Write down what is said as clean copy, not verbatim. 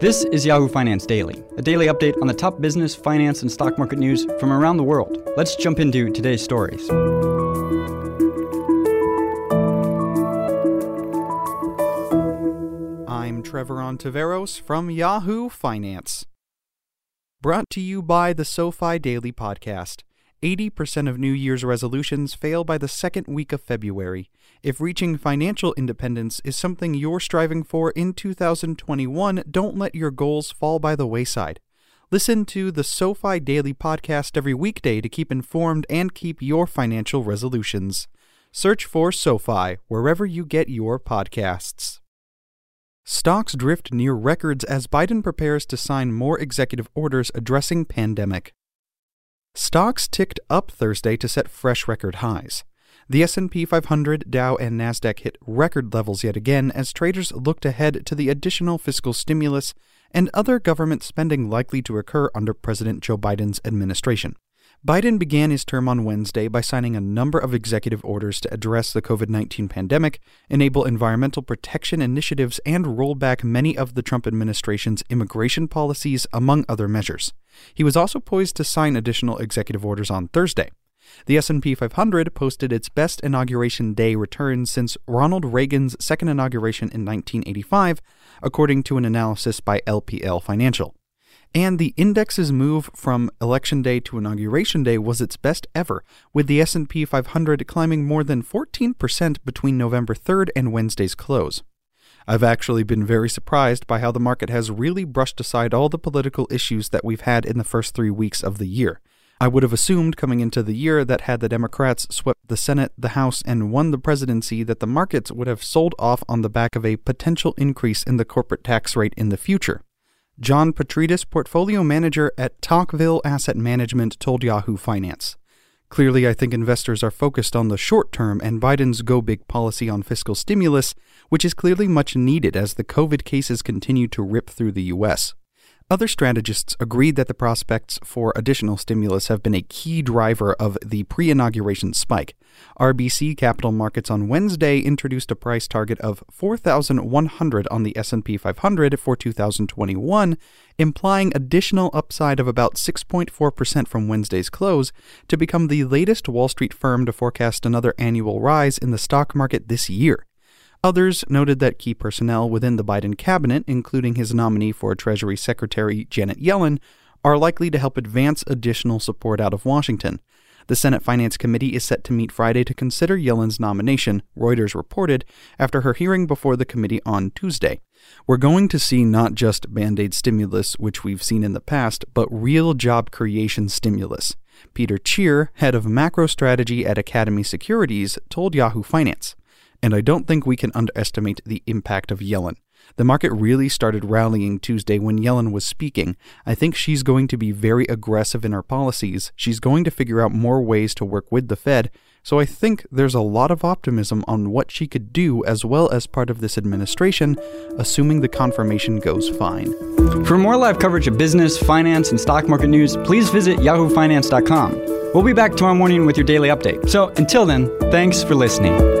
This is Yahoo Finance Daily, a daily update on the top business, finance, and stock market news from around the world. Let's jump into today's stories. I'm Trevor Ontiveros from Yahoo Finance. Brought to you by the SoFi Daily Podcast. 80% of New Year's resolutions fail by the second week of February. If reaching financial independence is something you're striving for in 2021, don't let your goals fall by the wayside. Listen to the SoFi Daily Podcast every weekday to keep informed and keep your financial resolutions. Search for SoFi wherever you get your podcasts. Stocks drift near records as Biden prepares to sign more executive orders addressing pandemic. Stocks ticked up Thursday to set fresh record highs. The S&P 500, Dow, and Nasdaq hit record levels yet again as traders looked ahead to the additional fiscal stimulus and other government spending likely to occur under President Joe Biden's administration. Biden began his term on Wednesday by signing a number of executive orders to address the COVID-19 pandemic, enable environmental protection initiatives, and roll back many of the Trump administration's immigration policies, among other measures. He was also poised to sign additional executive orders on Thursday. The S&P 500 posted its best inauguration day return since Ronald Reagan's second inauguration in 1985, according to an analysis by LPL Financial. And the index's move from Election Day to Inauguration Day was its best ever, with the S&P 500 climbing more than 14% between November 3rd and Wednesday's close. I've actually been very surprised by how the market has really brushed aside all the political issues that we've had in the first 3 weeks of the year. I would have assumed coming into the year that had the Democrats swept the Senate, the House, and won the presidency, that the markets would have sold off on the back of a potential increase in the corporate tax rate in the future. John Petridis, portfolio manager at Tocqueville Asset Management, told Yahoo Finance, "Clearly, I think investors are focused on the short term and Biden's go-big policy on fiscal stimulus, which is clearly much needed as the COVID cases continue to rip through the U.S. Other strategists agreed that the prospects for additional stimulus have been a key driver of the pre-inauguration spike. RBC Capital Markets on Wednesday introduced a price target of 4,100 on the S&P 500 for 2021, implying additional upside of about 6.4% from Wednesday's close to become the latest Wall Street firm to forecast another annual rise in the stock market this year. Others noted that key personnel within the Biden cabinet, including his nominee for Treasury Secretary Janet Yellen, are likely to help advance additional support out of Washington. The Senate Finance Committee is set to meet Friday to consider Yellen's nomination, Reuters reported, after her hearing before the committee on Tuesday. "We're going to see not just Band-Aid stimulus, which we've seen in the past, but real job creation stimulus," Peter Cheer, head of macro strategy at Academy Securities, told Yahoo Finance. "And I don't think we can underestimate the impact of Yellen. The market really started rallying Tuesday when Yellen was speaking. I think she's going to be very aggressive in her policies. She's going to figure out more ways to work with the Fed. So I think there's a lot of optimism on what she could do as well as part of this administration, assuming the confirmation goes fine." For more live coverage of business, finance, and stock market news, please visit yahoofinance.com. We'll be back tomorrow morning with your daily update. So until then, thanks for listening.